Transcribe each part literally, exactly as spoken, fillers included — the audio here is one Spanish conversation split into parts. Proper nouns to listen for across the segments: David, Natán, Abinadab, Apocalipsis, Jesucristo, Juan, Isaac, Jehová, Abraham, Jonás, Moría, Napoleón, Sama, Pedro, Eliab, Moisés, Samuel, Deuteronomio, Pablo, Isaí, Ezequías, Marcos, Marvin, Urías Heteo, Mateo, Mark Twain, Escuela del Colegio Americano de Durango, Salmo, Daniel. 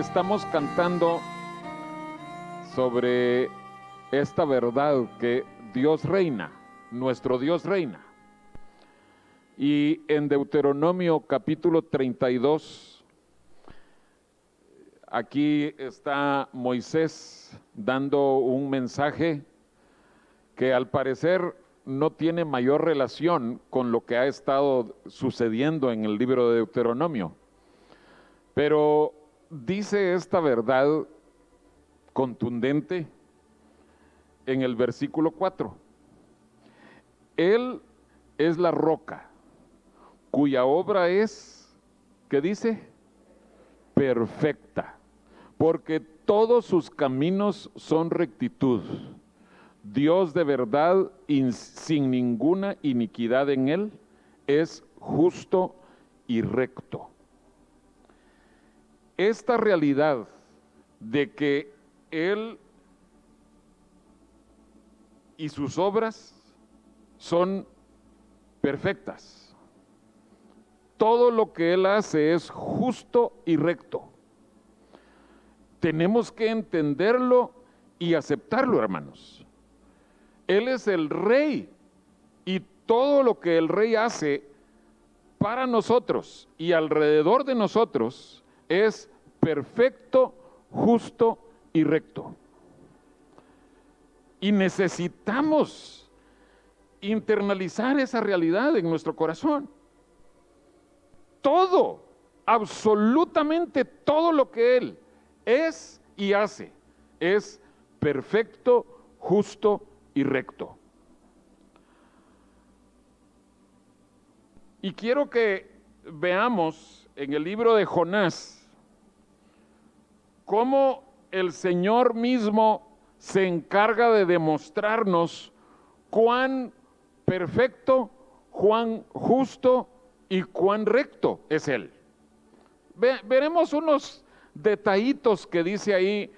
estamos cantando sobre esta verdad que Dios reina, nuestro Dios reina. Y en Deuteronomio capítulo treinta y dos, aquí está Moisés dando un mensaje que al parecer no tiene mayor relación con lo que ha estado sucediendo en el libro de Deuteronomio. Pero dice esta verdad contundente en el versículo cuatro. Él es la roca, cuya obra es, ¿qué dice? Perfecta, porque todos sus caminos son rectitud. Dios de verdad, in, sin ninguna iniquidad en él, es justo y recto. Esta realidad de que él y sus obras son perfectas. Todo lo que él hace es justo y recto. Tenemos que entenderlo y aceptarlo, hermanos. Él es el Rey y todo lo que el Rey hace para nosotros y alrededor de nosotros es perfecto, justo y recto. Y necesitamos internalizar esa realidad en nuestro corazón. Todo, absolutamente todo lo que Él es y hace es perfecto, justo y recto. Y quiero que veamos en el libro de Jonás cómo el Señor mismo se encarga de demostrarnos cuán perfecto, cuán justo y cuán recto es Él. Ve, veremos unos detallitos que dice ahí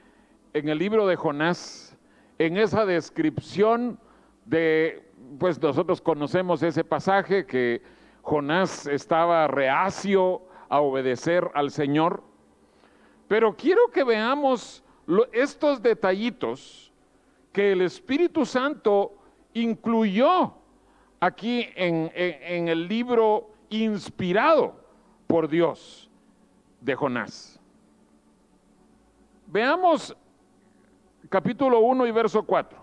en el libro de Jonás, en esa descripción de, pues nosotros conocemos ese pasaje que Jonás estaba reacio a obedecer al Señor, pero quiero que veamos lo, estos detallitos que el Espíritu Santo incluyó aquí en, en, en el libro inspirado por Dios de Jonás. Veamos capítulo uno y verso cuatro.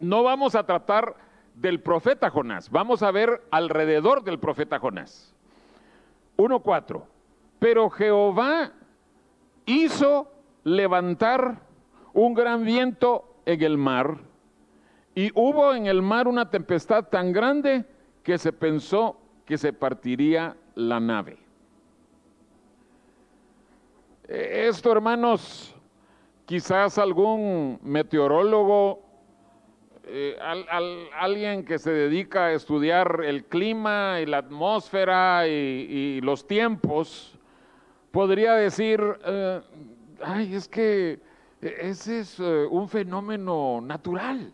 No vamos a tratar del profeta Jonás, vamos a ver alrededor del profeta Jonás. uno cuatro. Pero Jehová hizo levantar un gran viento en el mar, y hubo en el mar una tempestad tan grande que se pensó que se partiría la nave. Esto, hermanos, quizás algún meteorólogo, eh, al, al, alguien que se dedica a estudiar el clima y la atmósfera y, y los tiempos, podría decir, eh, ay, es que ese es eh, un fenómeno natural.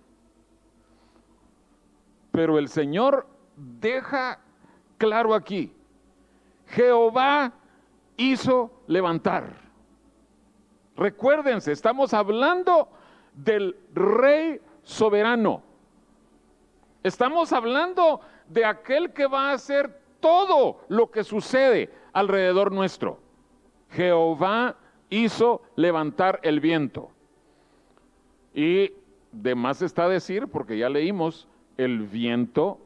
Pero el Señor deja claro aquí, Jehová hizo levantar. Recuérdense, estamos hablando del Rey soberano. Estamos hablando de aquel que va a hacer todo lo que sucede alrededor nuestro. Jehová hizo levantar el viento. Y de más está decir, porque ya leímos, el viento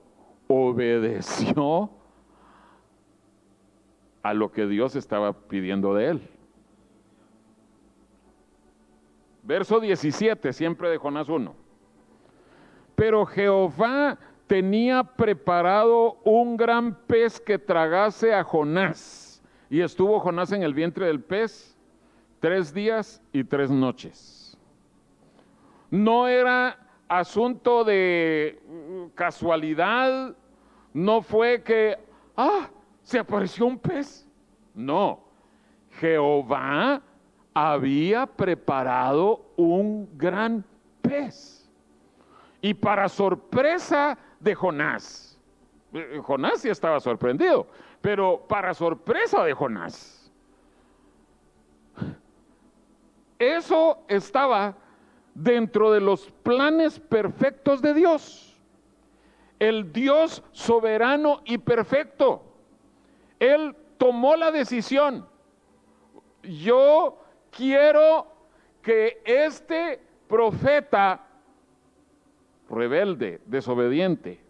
obedeció a lo que Dios estaba pidiendo de él. Verso diecisiete, siempre de Jonás uno. Pero Jehová tenía preparado un gran pez que tragase a Jonás, y estuvo Jonás en el vientre del pez tres días y tres noches. No era asunto de casualidad, no fue que, ah, se apareció un pez. No, Jehová había preparado un gran pez. Y para sorpresa de Jonás, Jonás sí estaba sorprendido, pero para sorpresa de Jonás, Eso estaba dentro de los planes perfectos de Dios. El Dios soberano y perfecto. Él tomó la decisión. Yo quiero que este profeta rebelde, desobediente,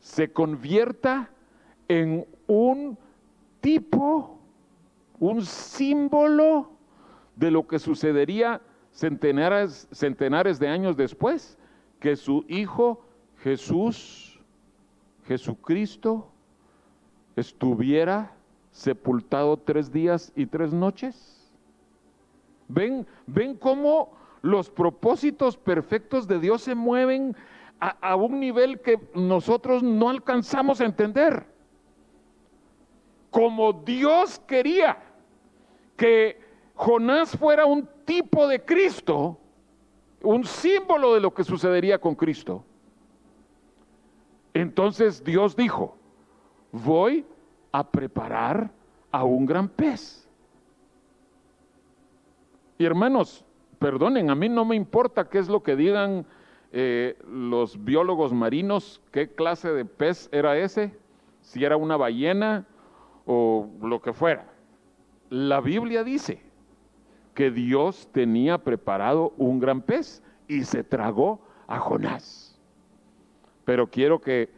se convierta en un tipo, un símbolo de lo que sucedería centenares, centenares de años después, que su hijo Jesús, Jesucristo, estuviera sepultado tres días y tres noches. Ven, ven cómo los propósitos perfectos de Dios se mueven a, a un nivel que nosotros no alcanzamos a entender. Como Dios quería que Jonás fuera un tipo de Cristo, un símbolo de lo que sucedería con Cristo. Entonces Dios dijo, voy a preparar a un gran pez. Y hermanos, perdonen, a mí no me importa qué es lo que digan eh, los biólogos marinos, qué clase de pez era ese, si era una ballena o lo que fuera. La Biblia dice que Dios tenía preparado un gran pez y se tragó a Jonás. Pero quiero que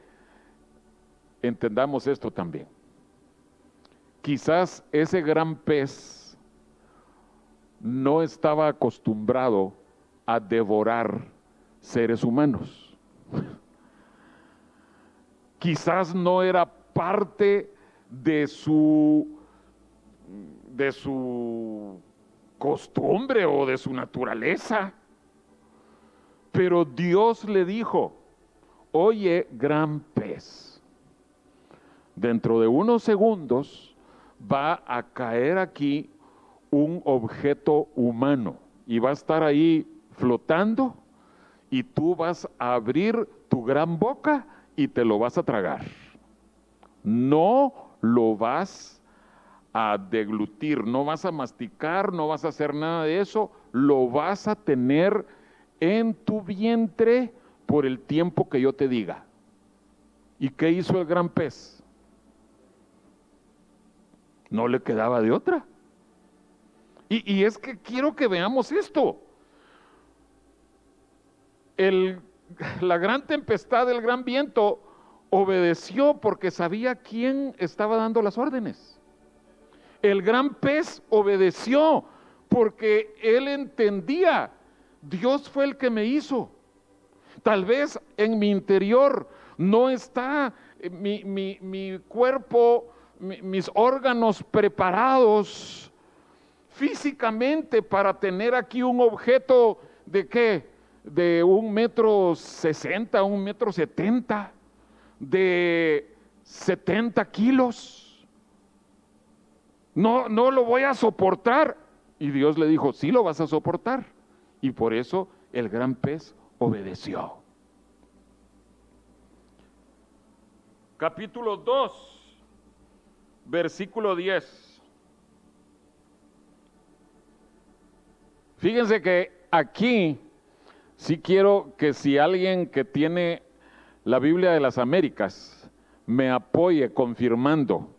entendamos esto también. Quizás ese gran pez no estaba acostumbrado a devorar seres humanos. Quizás no era parte de su, de su costumbre o de su naturaleza, pero Dios le dijo, oye, gran pez, dentro de unos segundos va a caer aquí un objeto humano y va a estar ahí flotando y tú vas a abrir tu gran boca y te lo vas a tragar. No lo vas a a deglutir, no vas a masticar, no vas a hacer nada de eso, lo vas a tener en tu vientre por el tiempo que yo te diga. ¿Y qué hizo el gran pez? No le quedaba de otra. Y, y es que quiero que veamos esto. El, la gran tempestad, el gran viento, obedeció porque sabía quién estaba dando las órdenes. El gran pez obedeció porque él entendía, Dios fue el que me hizo. Tal vez en mi interior no está mi, mi, mi cuerpo, mi, mis órganos preparados físicamente para tener aquí un objeto de ¿qué? De un metro sesenta, un metro setenta, de setenta kilos. No, no lo voy a soportar. Y Dios le dijo, sí lo vas a soportar. Y por eso el gran pez obedeció. Capítulo dos, versículo diez. Fíjense que aquí sí quiero que si alguien que tiene la Biblia de las Américas me apoye confirmando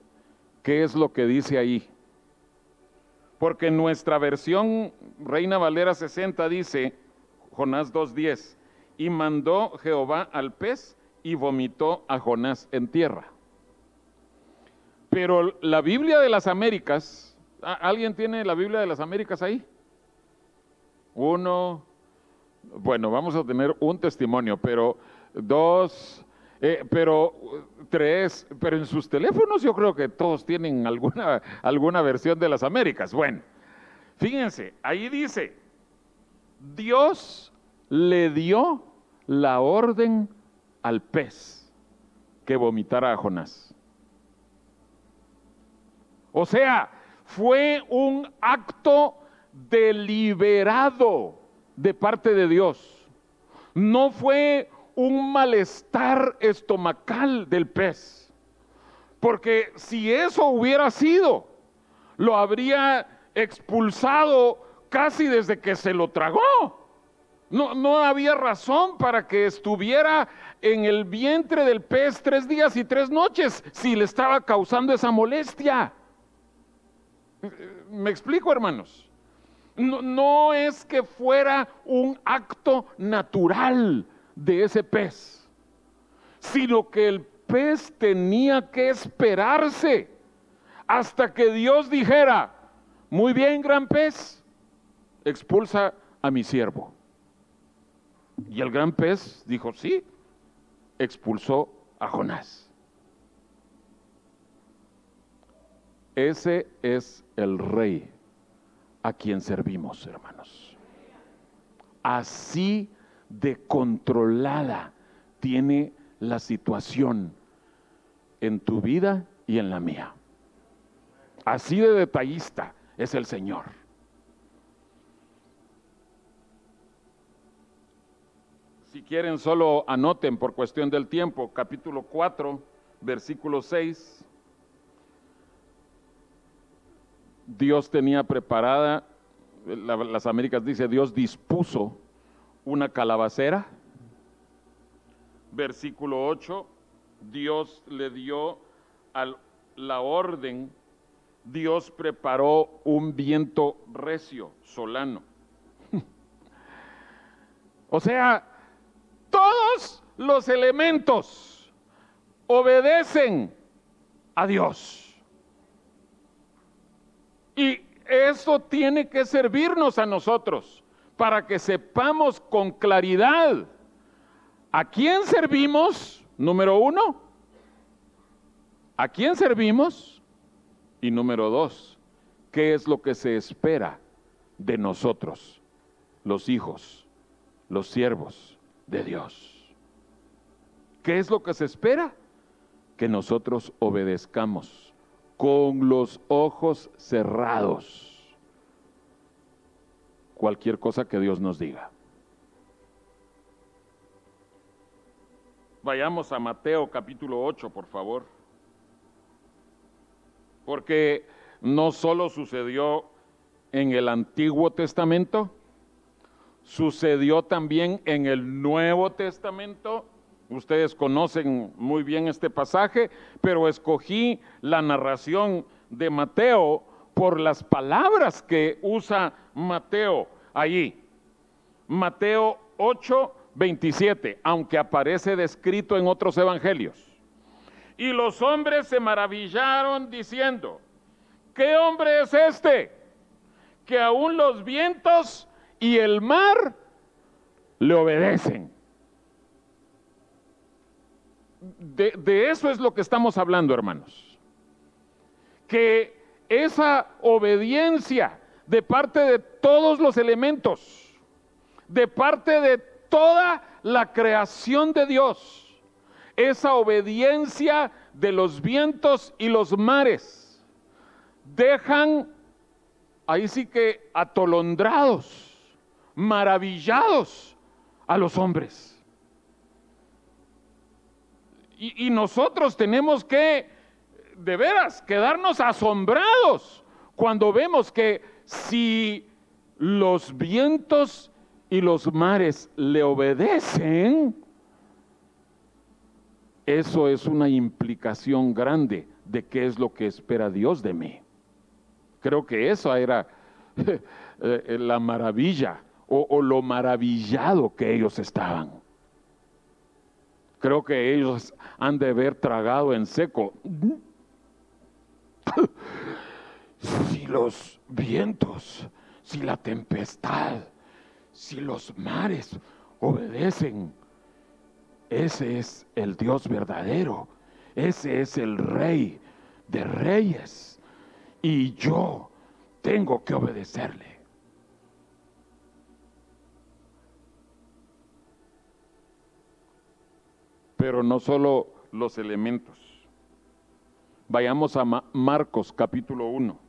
¿qué es lo que dice ahí? Porque nuestra versión Reina Valera sesenta dice, Jonás dos diez, y mandó Jehová al pez y vomitó a Jonás en tierra. Pero la Biblia de las Américas, ¿alguien tiene la Biblia de las Américas ahí? Uno, bueno, vamos a tener un testimonio, pero dos... Eh, pero tres, pero en sus teléfonos yo creo que todos tienen alguna, alguna versión de las Américas. Bueno, fíjense, ahí dice, Dios le dio la orden al pez que vomitara a Jonás. O sea, fue un acto deliberado de parte de Dios. No fue un malestar estomacal del pez, porque si eso hubiera sido, lo habría expulsado casi desde que se lo tragó. No, no había razón para que estuviera en el vientre del pez tres días y tres noches si le estaba causando esa molestia. ¿Me explico, hermanos? No, no es que fuera un acto natural de ese pez, sino que el pez tenía que esperarse hasta que Dios dijera: muy bien, gran pez, expulsa a mi siervo. Y el gran pez dijo sí, expulsó a Jonás. Ese es el rey a quien servimos, hermanos. Así de controlada tiene la situación en tu vida y en la mía. Así de detallista es el Señor. Si quieren, solo anoten por cuestión del tiempo, capítulo cuatro, versículo seis. Dios tenía preparada, la, las Américas dice, Dios dispuso una calabacera. Versículo ocho, Dios le dio al, la orden, Dios preparó un viento recio, solano. O sea, todos los elementos obedecen a Dios. Y eso tiene que servirnos a nosotros para que sepamos con claridad a quién servimos, número uno, a quién servimos, y número dos, qué es lo que se espera de nosotros, los hijos, los siervos de Dios. ¿Qué es lo que se espera? Que nosotros obedezcamos con los ojos cerrados cualquier cosa que Dios nos diga. Vayamos a Mateo capítulo ocho, por favor, porque no solo sucedió en el Antiguo Testamento, sucedió también en el Nuevo Testamento. Ustedes conocen muy bien este pasaje, pero escogí la narración de Mateo por las palabras que usa Mateo allí. Mateo ocho, veintisiete, aunque aparece descrito en otros evangelios. Y los hombres se maravillaron diciendo: ¿qué hombre es este que aún los vientos y el mar le obedecen? De, de eso es lo que estamos hablando, hermanos. Que esa obediencia de parte de todos los elementos, de parte de toda la creación de Dios, esa obediencia de los vientos y los mares, dejan ahí sí que atolondrados, maravillados a los hombres. Y, y nosotros tenemos que, de veras, quedarnos asombrados cuando vemos que si los vientos y los mares le obedecen, eso es una implicación grande de qué es lo que espera Dios de mí. Creo que esa era la maravilla. O, o lo maravillado que ellos estaban. Creo que ellos han de haber tragado en seco. Si los vientos, si la tempestad, si los mares obedecen, ese es el Dios verdadero, ese es el Rey de Reyes, y yo tengo que obedecerle. Pero no solo los elementos. Vayamos a Ma- Marcos capítulo uno.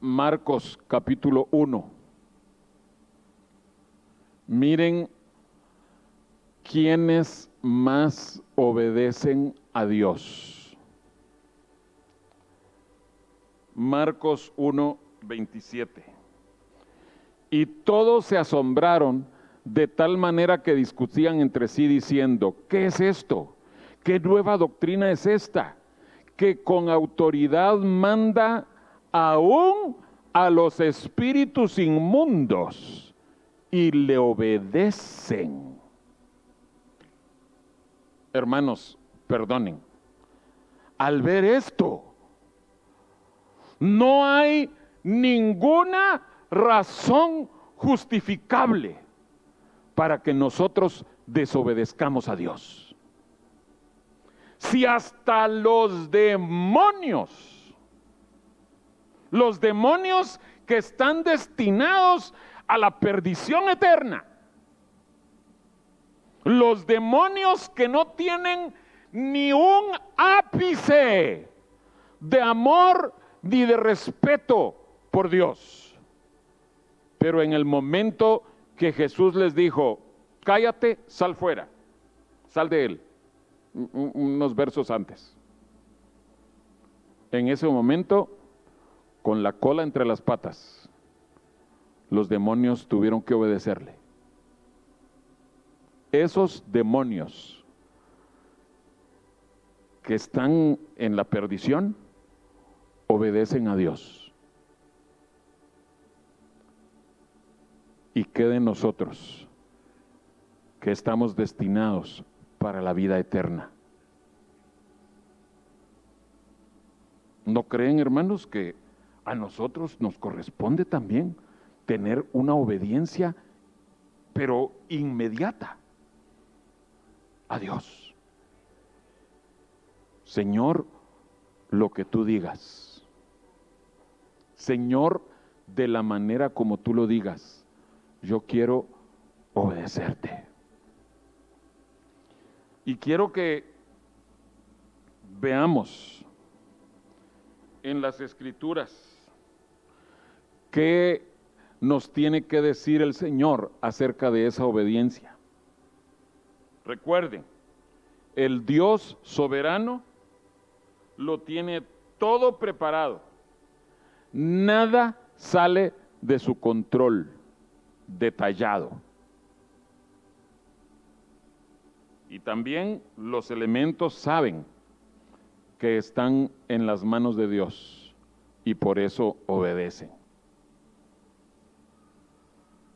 Marcos capítulo uno. Miren quiénes más obedecen a Dios. Marcos uno, veintisiete. Y todos se asombraron de tal manera que discutían entre sí diciendo, ¿qué es esto? ¿Qué nueva doctrina es esta? Que con autoridad manda aún a los espíritus inmundos y le obedecen. Hermanos, perdonen, al ver esto, no hay ninguna razón justificable para que nosotros desobedezcamos a Dios. Si hasta los demonios, los demonios que están destinados a la perdición eterna, los demonios que no tienen ni un ápice de amor ni de respeto por Dios. Pero en el momento que Jesús les dijo, cállate, sal fuera, sal de él, unos versos antes. En ese momento, con la cola entre las patas, los demonios tuvieron que obedecerle. Esos demonios que están en la perdición obedecen a Dios. Y qué de nosotros que estamos destinados para la vida eterna. ¿No creen, hermanos, que a nosotros nos corresponde también tener una obediencia, pero inmediata, a Dios? Señor, lo que tú digas. Señor, de la manera como tú lo digas, yo quiero obedecerte. Y quiero que veamos en las Escrituras qué nos tiene que decir el Señor acerca de esa obediencia. Recuerden, el Dios soberano lo tiene todo preparado. Nada sale de su control detallado. Y también los elementos saben que están en las manos de Dios y por eso obedecen.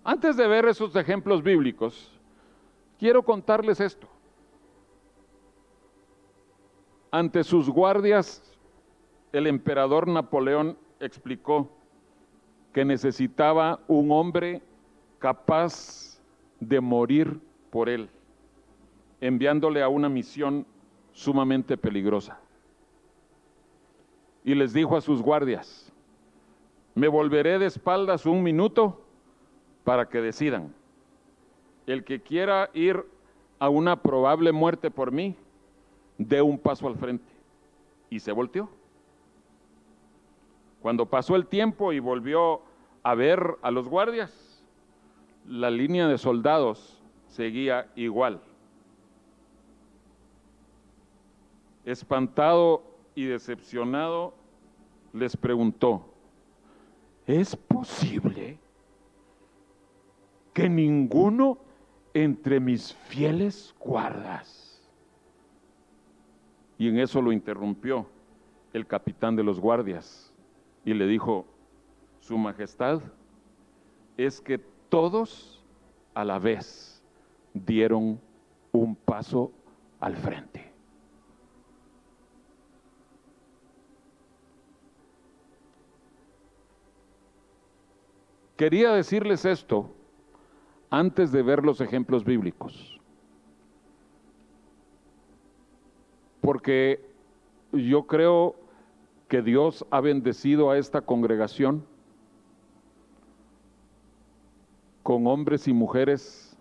Antes de ver esos ejemplos bíblicos, quiero contarles esto. Ante sus guardias, el emperador Napoleón explicó que necesitaba un hombre capaz de morir por él, enviándole a una misión sumamente peligrosa. Y les dijo a sus guardias, me volveré de espaldas un minuto para que decidan. El que quiera ir a una probable muerte por mí, dé un paso al frente. Y se volteó. Cuando pasó el tiempo y volvió a ver a los guardias, la línea de soldados seguía igual. Espantado y decepcionado, les preguntó, ¿es posible que ninguno entre mis fieles guardas? Y en eso lo interrumpió el capitán de los guardias. Y le dijo, Su Majestad, es que todos a la vez dieron un paso al frente. Quería decirles esto antes de ver los ejemplos bíblicos, porque yo creo que Dios ha bendecido a esta congregación con hombres y mujeres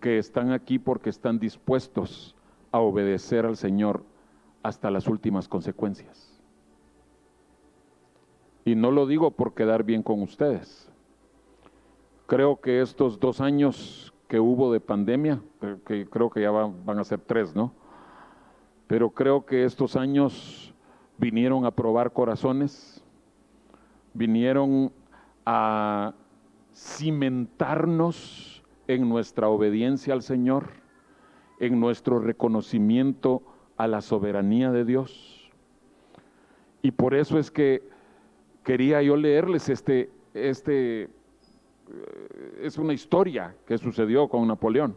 que están aquí porque están dispuestos a obedecer al Señor hasta las últimas consecuencias. Y no lo digo por quedar bien con ustedes. Creo que estos dos años que hubo de pandemia, que creo que ya van a ser tres, ¿no? Pero creo que estos años vinieron a probar corazones, vinieron a cimentarnos en nuestra obediencia al Señor, en nuestro reconocimiento a la soberanía de Dios. Y por eso es que quería yo leerles este, este es una historia que sucedió con Napoleón,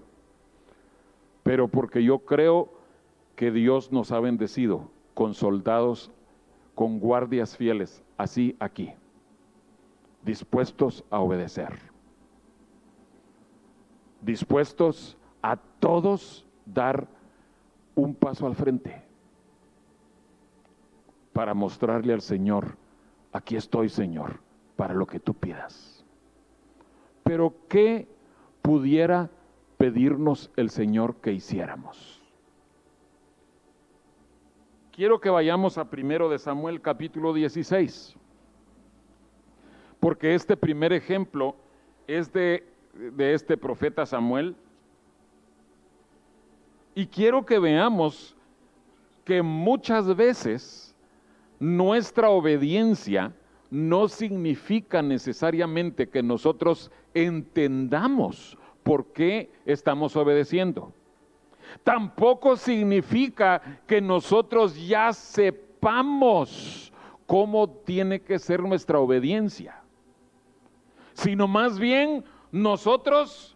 pero porque yo creo que Dios nos ha bendecido con soldados, con guardias fieles, así aquí, dispuestos a obedecer, dispuestos a todos dar un paso al frente para mostrarle al Señor: aquí estoy, Señor, para lo que tú pidas. Pero ¿qué pudiera pedirnos el Señor que hiciéramos? Quiero que vayamos a primero de Samuel capítulo dieciséis, porque este primer ejemplo es de, de este profeta Samuel, y quiero que veamos que muchas veces nuestra obediencia no significa necesariamente que nosotros entendamos por qué estamos obedeciendo. Tampoco significa que nosotros ya sepamos cómo tiene que ser nuestra obediencia, sino más bien nosotros,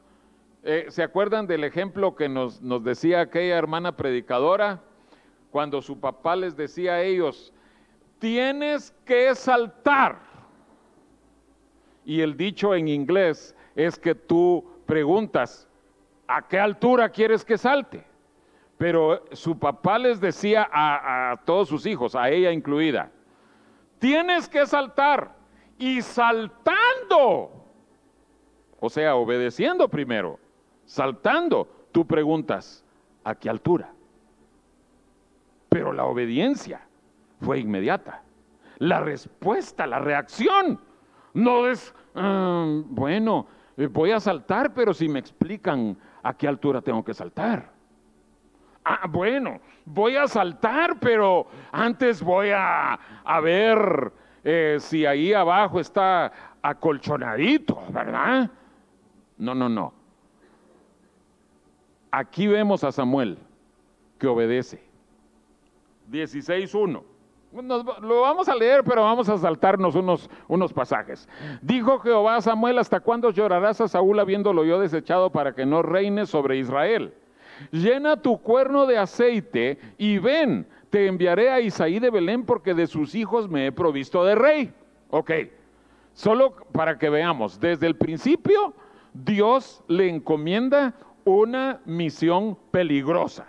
eh, ¿se acuerdan del ejemplo que nos, nos decía aquella hermana predicadora? Cuando su papá les decía a ellos: tienes que saltar. Y el dicho en inglés es que tú preguntas: ¿a qué altura quieres que salte? Pero su papá les decía a, a todos sus hijos, a ella incluida: tienes que saltar, y saltando, o sea, obedeciendo primero, saltando, tú preguntas: ¿a qué altura? Pero la obediencia fue inmediata. La respuesta, la reacción, no es, um, bueno, voy a saltar, pero si me explican a qué altura tengo que saltar. Ah, bueno, voy a saltar, pero antes voy a, a ver eh, si ahí abajo está acolchonadito, ¿verdad? No, no, no. Aquí vemos a Samuel que obedece. dieciséis uno. Nos, lo vamos a leer, pero vamos a saltarnos unos, unos pasajes. Dijo Jehová a Samuel: ¿hasta cuándo llorarás a Saúl, habiéndolo yo desechado, para que no reine sobre Israel? Llena tu cuerno de aceite y ven, te enviaré a Isaí de Belén, porque de sus hijos me he provisto de rey. Ok, solo para que veamos, desde el principio Dios le encomienda una misión peligrosa,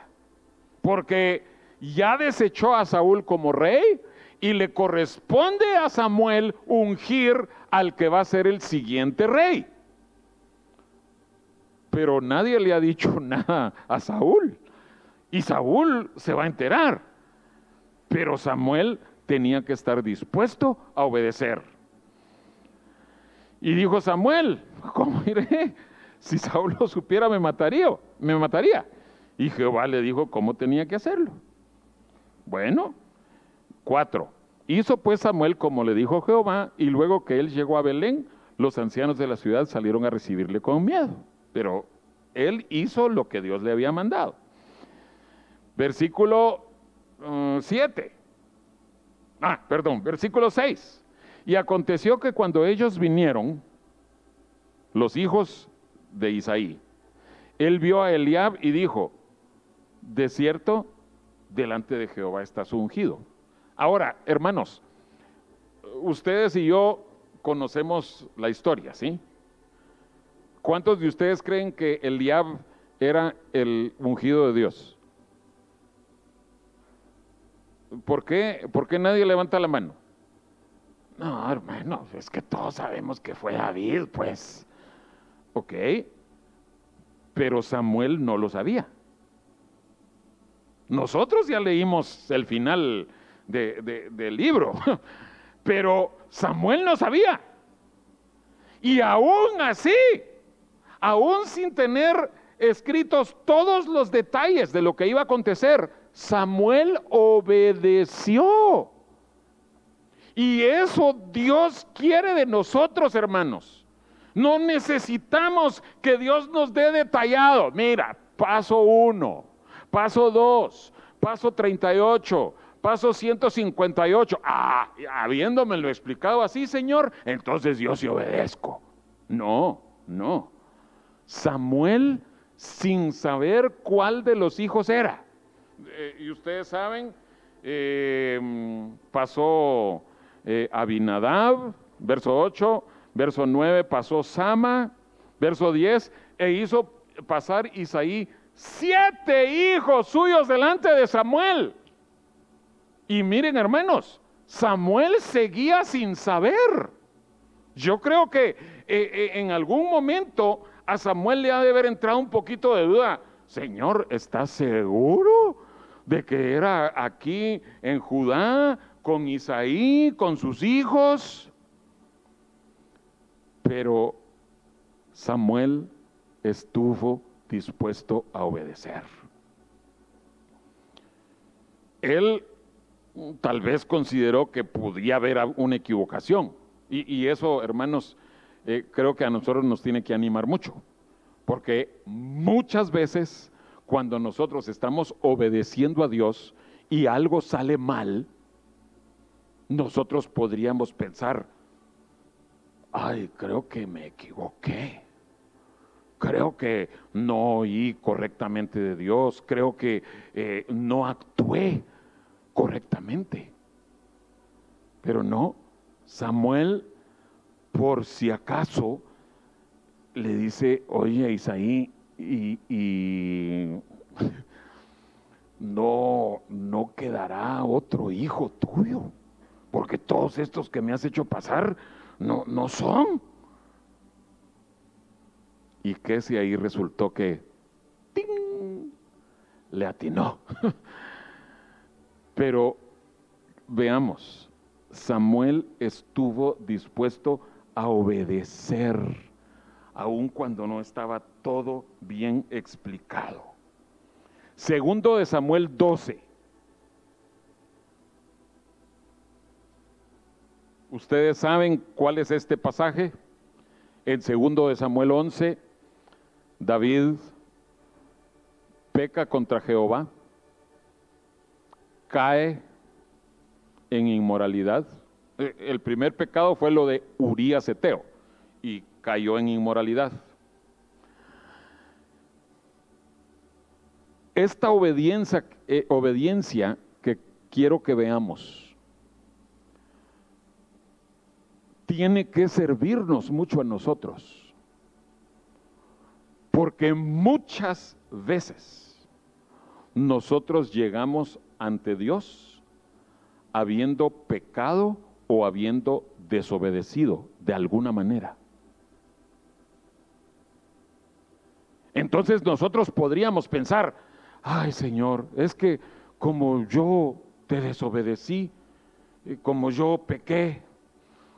porque ya desechó a Saúl como rey y le corresponde a Samuel ungir al que va a ser el siguiente rey. Pero nadie le ha dicho nada a Saúl, y Saúl se va a enterar. Pero Samuel tenía que estar dispuesto a obedecer. Y dijo Samuel: ¿cómo iré? Si Saúl lo supiera, me mataría, me mataría. Y Jehová le dijo cómo tenía que hacerlo. Bueno, cuatro. Hizo pues Samuel como le dijo Jehová, y luego que él llegó a Belén, los ancianos de la ciudad salieron a recibirle con miedo. Pero él hizo lo que Dios le había mandado. Versículo siete. Uh, ah, perdón, versículo seis. Y aconteció que cuando ellos vinieron, los hijos de Isaí, él vio a Eliab y dijo: de cierto, delante de Jehová está su ungido. Ahora, hermanos, ustedes y yo conocemos la historia, ¿sí? ¿Cuántos de ustedes creen que Eliab era el ungido de Dios? ¿Por qué, ¿Por qué nadie levanta la mano? No, hermanos, es que todos sabemos que fue David, pues. Ok, pero Samuel no lo sabía. Nosotros ya leímos el final de, de, del libro, pero Samuel no sabía. Y aún así, aún sin tener escritos todos los detalles de lo que iba a acontecer, Samuel obedeció. Y eso Dios quiere de nosotros, hermanos. No necesitamos que Dios nos dé detallado. Mira, paso uno, paso dos, paso treinta y ocho, paso ciento cincuenta y ocho. Ah, habiéndomelo explicado así, Señor, entonces yo sí obedezco. No, no. Samuel, sin saber cuál de los hijos era. Eh, y ustedes saben, eh, pasó eh, Abinadab, verso ocho, verso nueve pasó Sama, verso diez, e hizo pasar Isaí siete hijos suyos delante de Samuel. Y miren, hermanos, Samuel seguía sin saber. Yo creo que eh, eh, en algún momento a Samuel le ha de haber entrado un poquito de duda. Señor, ¿estás seguro de que era aquí en Judá, con Isaí, con sus hijos? Pero Samuel estuvo dispuesto a obedecer. Él tal vez consideró que podía haber una equivocación. Y, y eso, hermanos, eh, creo que a nosotros nos tiene que animar mucho. Porque muchas veces cuando nosotros estamos obedeciendo a Dios y algo sale mal, nosotros podríamos pensar, ay, creo que me equivoqué, creo que no oí correctamente de Dios, creo que eh, no actué correctamente. Pero no, Samuel, por si acaso, le dice, oye, Isaí, y, y no, no quedará otro hijo tuyo, porque todos estos que me has hecho pasar, No, no son. Y que si ahí resultó que ¡ting! Le atinó. Pero veamos, Samuel estuvo dispuesto a obedecer, aun cuando no estaba todo bien explicado. Segundo de Samuel doce. Ustedes saben cuál es este pasaje. En segundo de Samuel once, David peca contra Jehová, cae en inmoralidad. El primer pecado fue lo de Urías Heteo y cayó en inmoralidad. Esta obediencia, eh, obediencia que quiero que veamos tiene que servirnos mucho a nosotros, porque muchas veces nosotros llegamos ante Dios habiendo pecado o habiendo desobedecido de alguna manera. Entonces nosotros podríamos pensar, ay, Señor, es que como yo te desobedecí, como yo pequé,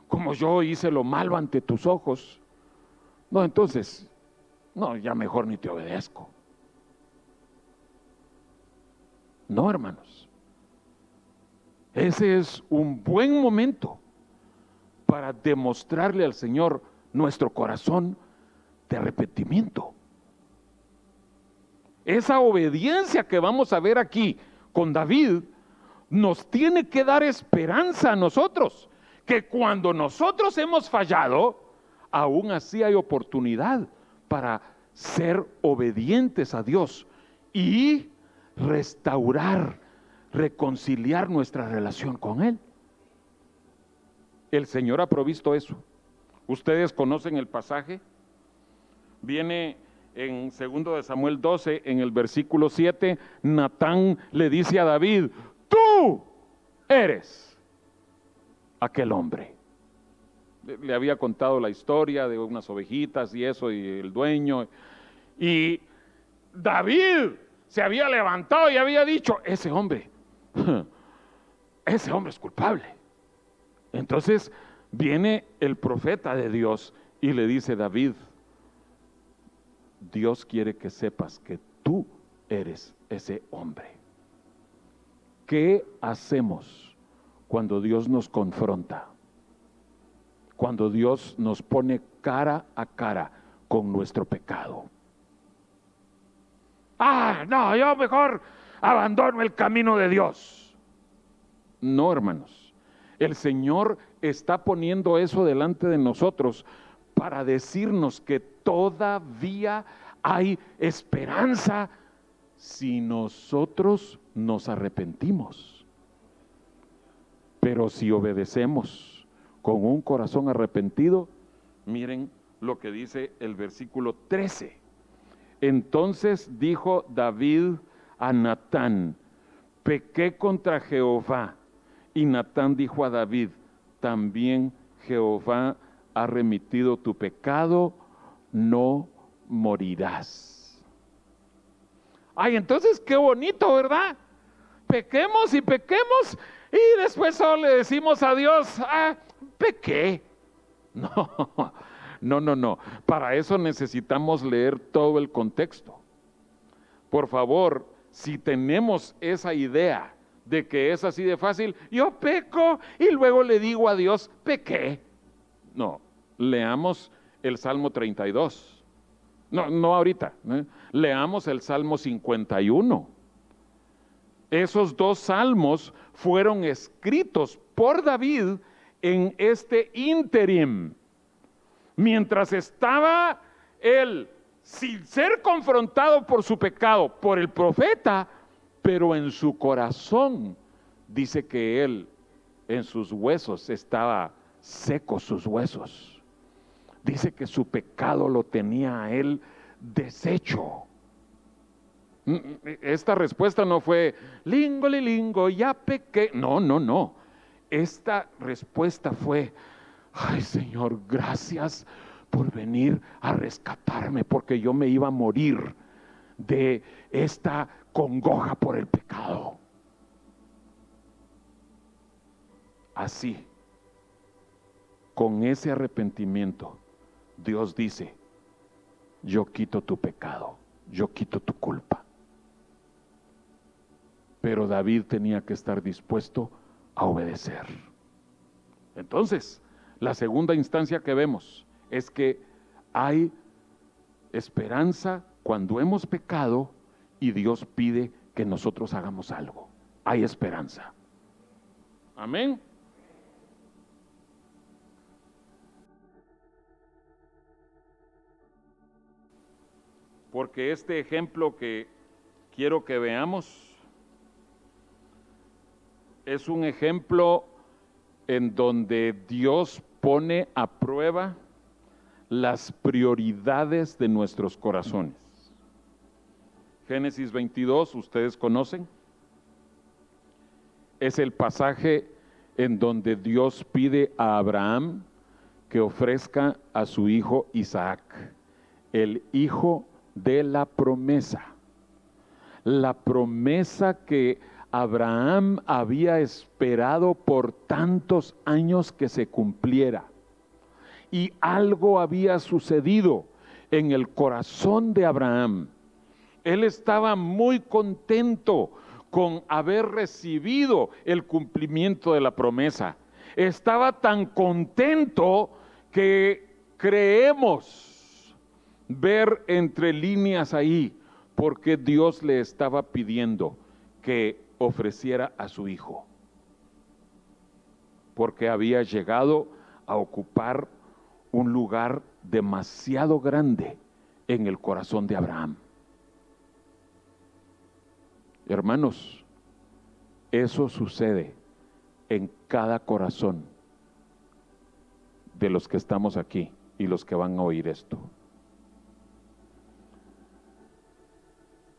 como yo hice lo malo ante tus ojos, no, entonces, no, ya mejor ni te obedezco. No, hermanos, ese es un buen momento para demostrarle al Señor nuestro corazón de arrepentimiento. Esa obediencia que vamos a ver aquí con David nos tiene que dar esperanza a nosotros, que cuando nosotros hemos fallado, aún así hay oportunidad para ser obedientes a Dios y restaurar, reconciliar nuestra relación con Él. El Señor ha provisto eso. Ustedes conocen el pasaje. Viene en segundo de Samuel doce, en el versículo siete, Natán le dice a David, tú eres aquel hombre. Le, le había contado la historia de unas ovejitas y eso, y el dueño, y David se había levantado y había dicho, ese hombre, ese hombre es culpable. Entonces viene el profeta de Dios y le dice, David, Dios quiere que sepas que tú eres ese hombre. ¿Qué hacemos cuando Dios nos confronta, cuando Dios nos pone cara a cara con nuestro pecado. Ah, no, yo mejor abandono el camino de Dios. No, hermanos, el Señor está poniendo eso delante de nosotros para decirnos que todavía hay esperanza si nosotros nos arrepentimos. Pero si obedecemos con un corazón arrepentido, miren lo que dice el versículo trece. Entonces dijo David a Natán: pequé contra Jehová. Y Natán dijo a David: también Jehová ha remitido tu pecado, no morirás. Ay, entonces qué bonito, ¿verdad? Pequemos y pequemos y después solo le decimos a Dios: ah, pequé. No, no, no, no. Para eso necesitamos leer todo el contexto. Por favor, si tenemos esa idea de que es así de fácil, yo peco y luego le digo a Dios: pequé. No, leamos el Salmo treinta y dos. No, no ahorita. ¿eh? Leamos el Salmo cincuenta y uno. Esos dos salmos fueron escritos por David en este ínterim, mientras estaba él sin ser confrontado por su pecado, por el profeta, pero en su corazón dice que él, en sus huesos, estaba secos sus huesos. Dice que su pecado lo tenía a él deshecho. Esta respuesta no fue: lingo, li, lingo, ya pequé. No, no, no. Esta respuesta fue: ay, Señor, gracias por venir a rescatarme, porque yo me iba a morir de esta congoja por el pecado. Así, con ese arrepentimiento, Dios dice: yo quito tu pecado, yo quito tu culpa. Pero David tenía que estar dispuesto a obedecer. Entonces, la segunda instancia que vemos es que hay esperanza cuando hemos pecado y Dios pide que nosotros hagamos algo. Hay esperanza. Amén. Porque este ejemplo que quiero que veamos es un ejemplo en donde Dios pone a prueba las prioridades de nuestros corazones. Génesis veintidós, ustedes conocen, es el pasaje en donde Dios pide a Abraham que ofrezca a su hijo Isaac, el hijo de la promesa, la promesa que Abraham había esperado por tantos años que se cumpliera. Y algo había sucedido en el corazón de Abraham. Él estaba muy contento con haber recibido el cumplimiento de la promesa. Estaba tan contento que creemos ver entre líneas ahí, porque Dios le estaba pidiendo que ofreciera a su hijo, porque había llegado a ocupar un lugar demasiado grande en el corazón de Abraham. Hermanos, eso sucede en cada corazón de los que estamos aquí y los que van a oír esto.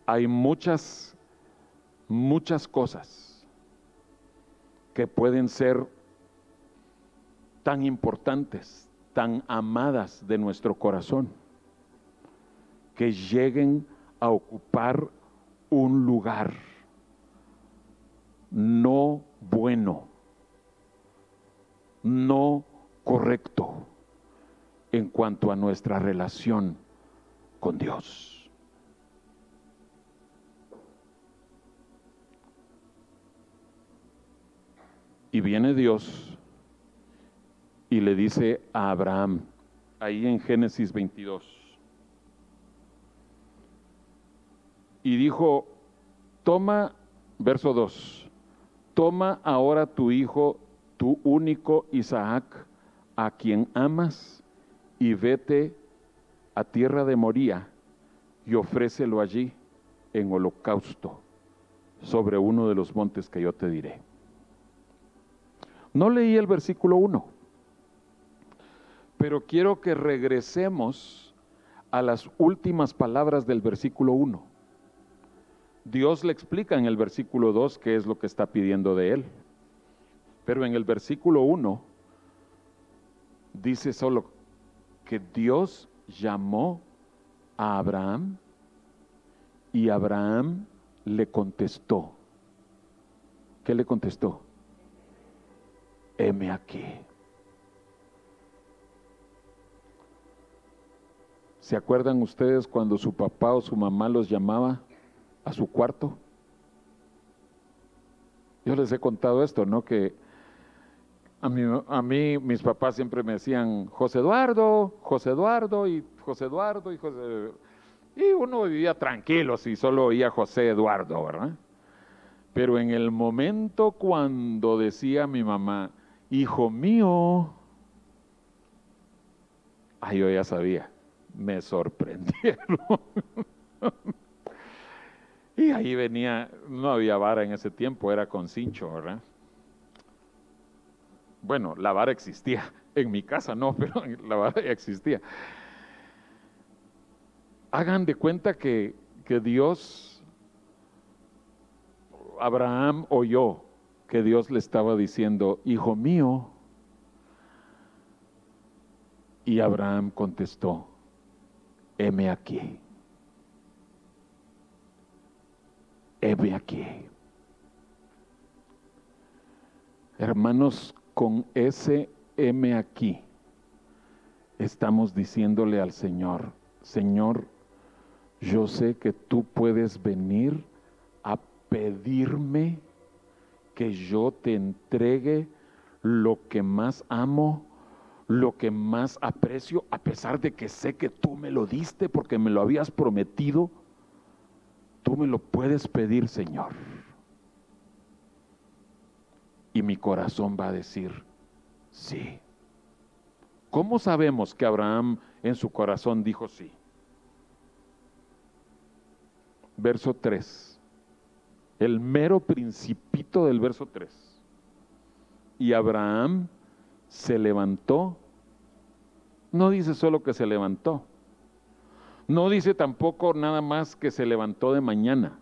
Hay muchas, muchas cosas que pueden ser tan importantes, tan amadas de nuestro corazón, que lleguen a ocupar un lugar no bueno, no correcto en cuanto a nuestra relación con Dios. Y viene Dios y le dice a Abraham, ahí en Génesis veintidós. Y dijo, toma, verso dos, toma ahora tu hijo, tu único Isaac, a quien amas, y vete a tierra de Moría y ofrécelo allí en holocausto sobre uno de los montes que yo te diré. No leí el versículo uno, pero quiero que regresemos a las últimas palabras del versículo uno. Dios le explica en el versículo dos qué es lo que está pidiendo de él, pero en el versículo uno dice solo que Dios llamó a Abraham y Abraham le contestó. ¿Qué le contestó? Heme aquí. ¿Se acuerdan ustedes cuando su papá o su mamá los llamaba a su cuarto? Yo les he contado esto, ¿no? Que a mí, a mí mis papás siempre me decían, José Eduardo, José Eduardo, y José Eduardo, y José... Y uno vivía tranquilo si solo oía José Eduardo, ¿verdad? Pero en el momento cuando decía mi mamá, hijo mío, ay, yo ya sabía, me sorprendieron. Y ahí venía, no había vara en ese tiempo, era con cincho, ¿verdad? Bueno, la vara existía, en mi casa no, pero la vara ya existía. Hagan de cuenta que, que Dios, Abraham oyó que Dios le estaba diciendo, hijo mío, y Abraham contestó, heme aquí, heme aquí. Hermanos, con ese heme aquí, estamos diciéndole al Señor, Señor, yo sé que tú puedes venir a pedirme que yo te entregue lo que más amo, lo que más aprecio, a pesar de que sé que tú me lo diste porque me lo habías prometido, tú me lo puedes pedir, Señor. Y mi corazón va a decir, sí. ¿Cómo sabemos que Abraham en su corazón dijo sí? Verso tres, el mero principito del verso tres. Y Abraham se levantó, no dice solo que se levantó, no dice tampoco nada más que se levantó de mañana,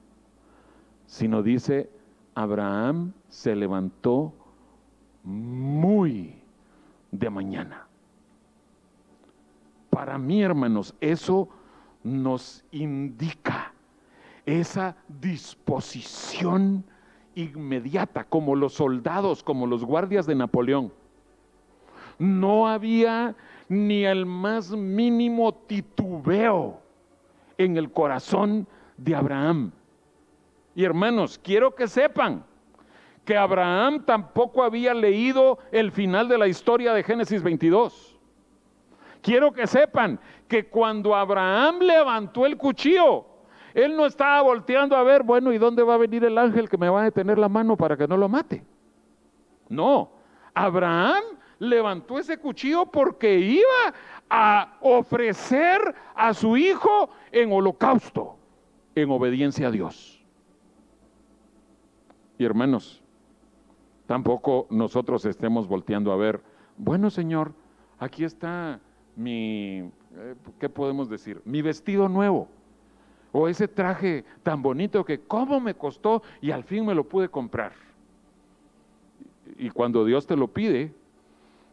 sino dice Abraham se levantó muy de mañana. Para mí, hermanos, eso nos indica esa disposición inmediata, como los soldados, como los guardias de Napoleón. No había ni el más mínimo titubeo en el corazón de Abraham. Y hermanos, quiero que sepan que Abraham tampoco había leído el final de la historia de Génesis veintidós. Quiero que sepan que cuando Abraham levantó el cuchillo, él no estaba volteando a ver, bueno, ¿y dónde va a venir el ángel que me va a detener la mano para que no lo mate? No, Abraham levantó ese cuchillo porque iba a ofrecer a su hijo en holocausto, en obediencia a Dios. Y hermanos, tampoco nosotros estemos volteando a ver, bueno, Señor, aquí está mi, ¿qué podemos decir? Mi vestido nuevo. O ese traje tan bonito que cómo me costó y al fin me lo pude comprar. Y cuando Dios te lo pide,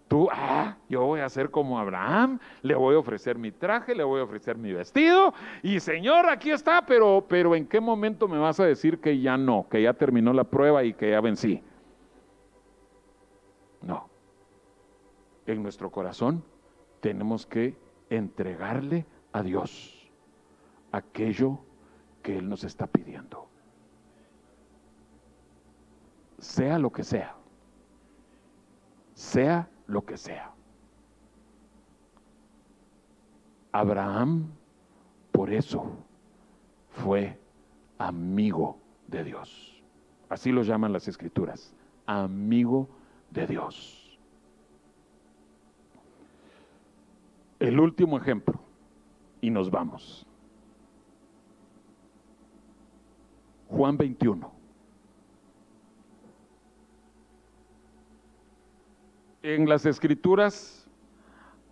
tú, ah, yo voy a ser como Abraham, le voy a ofrecer mi traje, le voy a ofrecer mi vestido, y Señor, aquí está, pero, pero ¿en qué momento me vas a decir que ya no, que ya terminó la prueba y que ya vencí? No. En nuestro corazón tenemos que entregarle a Dios aquello que Él nos está pidiendo, sea lo que sea, sea lo que sea. Abraham, por eso, fue amigo de Dios. Así lo llaman las Escrituras, amigo de Dios. El último ejemplo, y nos vamos. Juan veintiuno. En las Escrituras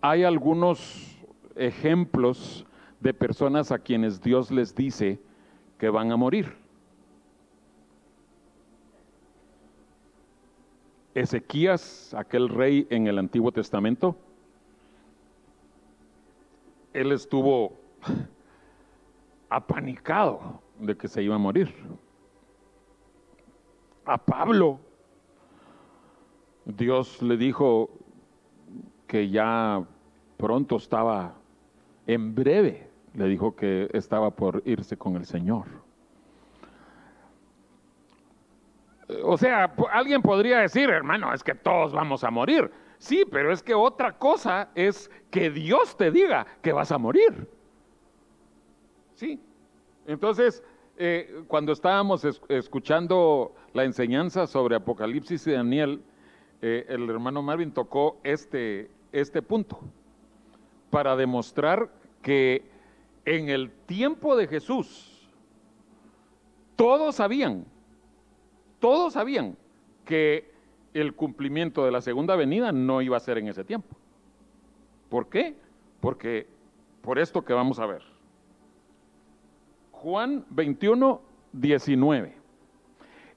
hay algunos ejemplos de personas a quienes Dios les dice que van a morir. Ezequías, aquel rey en el Antiguo Testamento, él estuvo apanicado de que se iba a morir. A Pablo, Dios le dijo que ya pronto estaba, en breve, le dijo que estaba por irse con el Señor. O sea, alguien podría decir, hermano, es que todos vamos a morir. Sí, pero es que otra cosa es que Dios te diga que vas a morir. Sí. Entonces, eh, cuando estábamos es- escuchando la enseñanza sobre Apocalipsis y Daniel, eh, el hermano Marvin tocó este, este punto para demostrar que en el tiempo de Jesús, todos sabían, todos sabían que el cumplimiento de la segunda venida no iba a ser en ese tiempo. ¿Por qué? Porque por esto que vamos a ver. Juan veintiuno, diecinueve.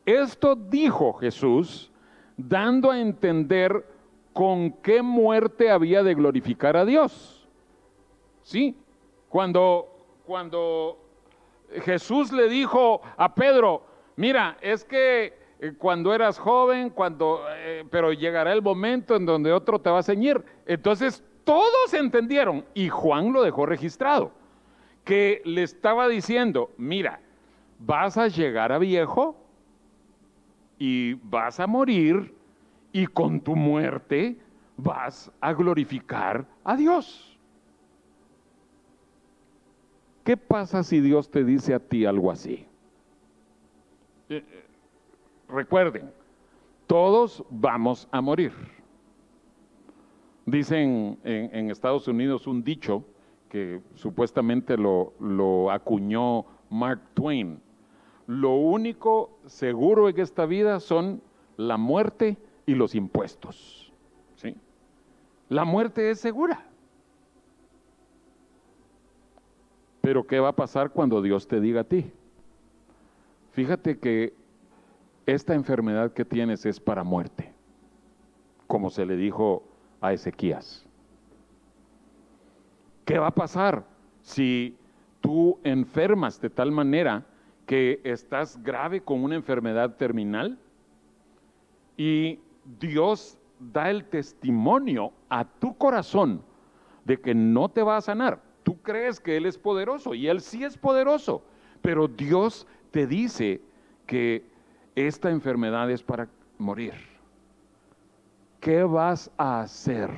Esto dijo Jesús, dando a entender con qué muerte había de glorificar a Dios. ¿Sí? Cuando, cuando Jesús le dijo a Pedro, mira, es que cuando eras joven, cuando, eh, pero llegará el momento en donde otro te va a ceñir. Entonces todos entendieron, y Juan lo dejó registrado, que le estaba diciendo, mira, vas a llegar a viejo y vas a morir, y con tu muerte vas a glorificar a Dios. ¿Qué pasa si Dios te dice a ti algo así? Eh, eh, recuerden, todos vamos a morir. Dicen en, en Estados Unidos un dicho que supuestamente lo, lo acuñó Mark Twain. Lo único seguro en esta vida son la muerte y los impuestos. ¿Sí? La muerte es segura. Pero ¿qué va a pasar cuando Dios te diga a ti? Fíjate que esta enfermedad que tienes es para muerte, como se le dijo a Ezequías. ¿Qué va a pasar si tú enfermas de tal manera que estás grave con una enfermedad terminal y Dios da el testimonio a tu corazón de que no te va a sanar? Tú crees que Él es poderoso, y Él sí es poderoso, pero Dios te dice que esta enfermedad es para morir. ¿Qué vas a hacer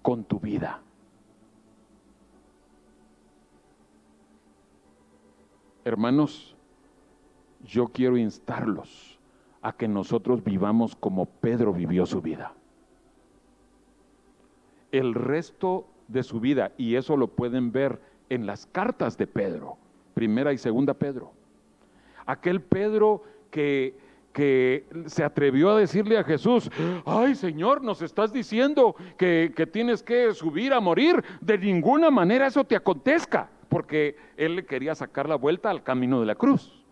con tu vida? Hermanos, yo quiero instarlos a que nosotros vivamos como Pedro vivió su vida. El resto de su vida, y eso lo pueden ver en las cartas de Pedro, primera y segunda Pedro. Aquel Pedro que, que se atrevió a decirle a Jesús, ay Señor, nos estás diciendo que, que tienes que subir a morir, de ninguna manera eso te acontezca. Porque él le quería sacar la vuelta al camino de la cruz.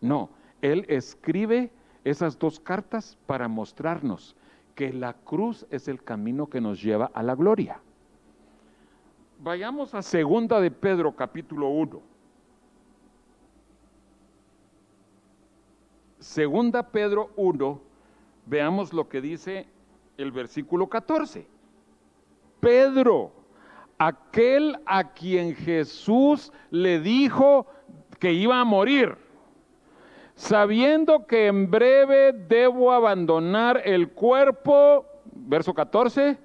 No, él escribe esas dos cartas para mostrarnos que la cruz es el camino que nos lleva a la gloria. Vayamos a segunda de Pedro, capítulo uno. Segunda Pedro uno, veamos lo que dice el versículo catorce. Pedro, aquel a quien Jesús le dijo que iba a morir, sabiendo que en breve debo abandonar el cuerpo, verso catorce,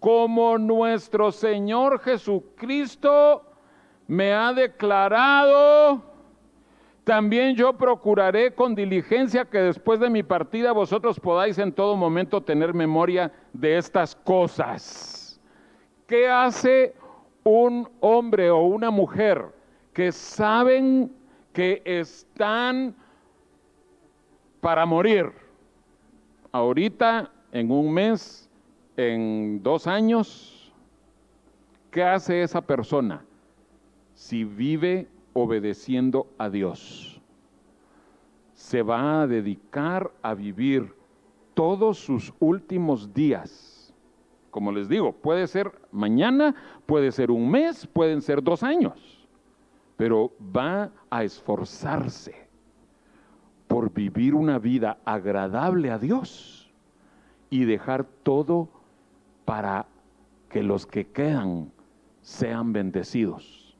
como nuestro Señor Jesucristo me ha declarado, también yo procuraré con diligencia que después de mi partida vosotros podáis en todo momento tener memoria de estas cosas. ¿Qué hace un hombre o una mujer que saben que están para morir? Ahorita, en un mes, en dos años, ¿qué hace esa persona? Si vive obedeciendo a Dios, se va a dedicar a vivir todos sus últimos días. Como les digo, puede ser mañana, puede ser un mes, pueden ser dos años, pero va a esforzarse por vivir una vida agradable a Dios y dejar todo para que los que quedan sean bendecidos.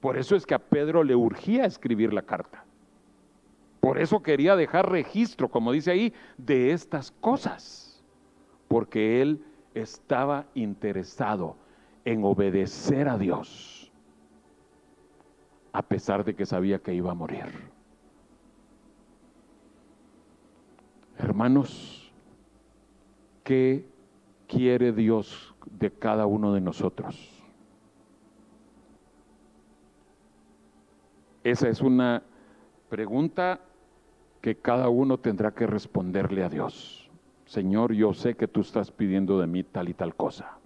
Por eso es que a Pedro le urgía escribir la carta. Por eso quería dejar registro, como dice ahí, de estas cosas. Porque él estaba interesado en obedecer a Dios, a pesar de que sabía que iba a morir. Hermanos, ¿qué quiere Dios de cada uno de nosotros? Esa es una pregunta que cada uno tendrá que responderle a Dios. Señor, yo sé que tú estás pidiendo de mí tal y tal cosa.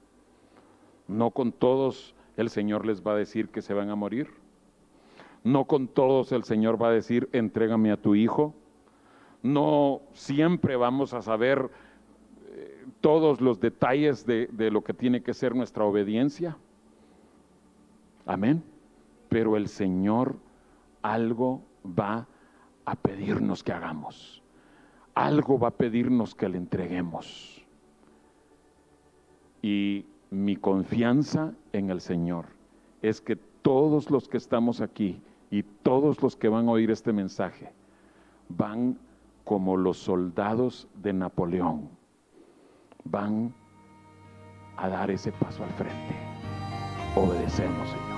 No con todos el Señor les va a decir que se van a morir. No con todos el Señor va a decir, entrégame a tu hijo. No siempre vamos a saber eh, todos los detalles de, de lo que tiene que ser nuestra obediencia. Amén. Pero el Señor algo va a pedirnos que hagamos, algo va a pedirnos que le entreguemos. Y mi confianza en el Señor es que todos los que estamos aquí y todos los que van a oír este mensaje van como los soldados de Napoleón, van a dar ese paso al frente. Obedecemos, Señor.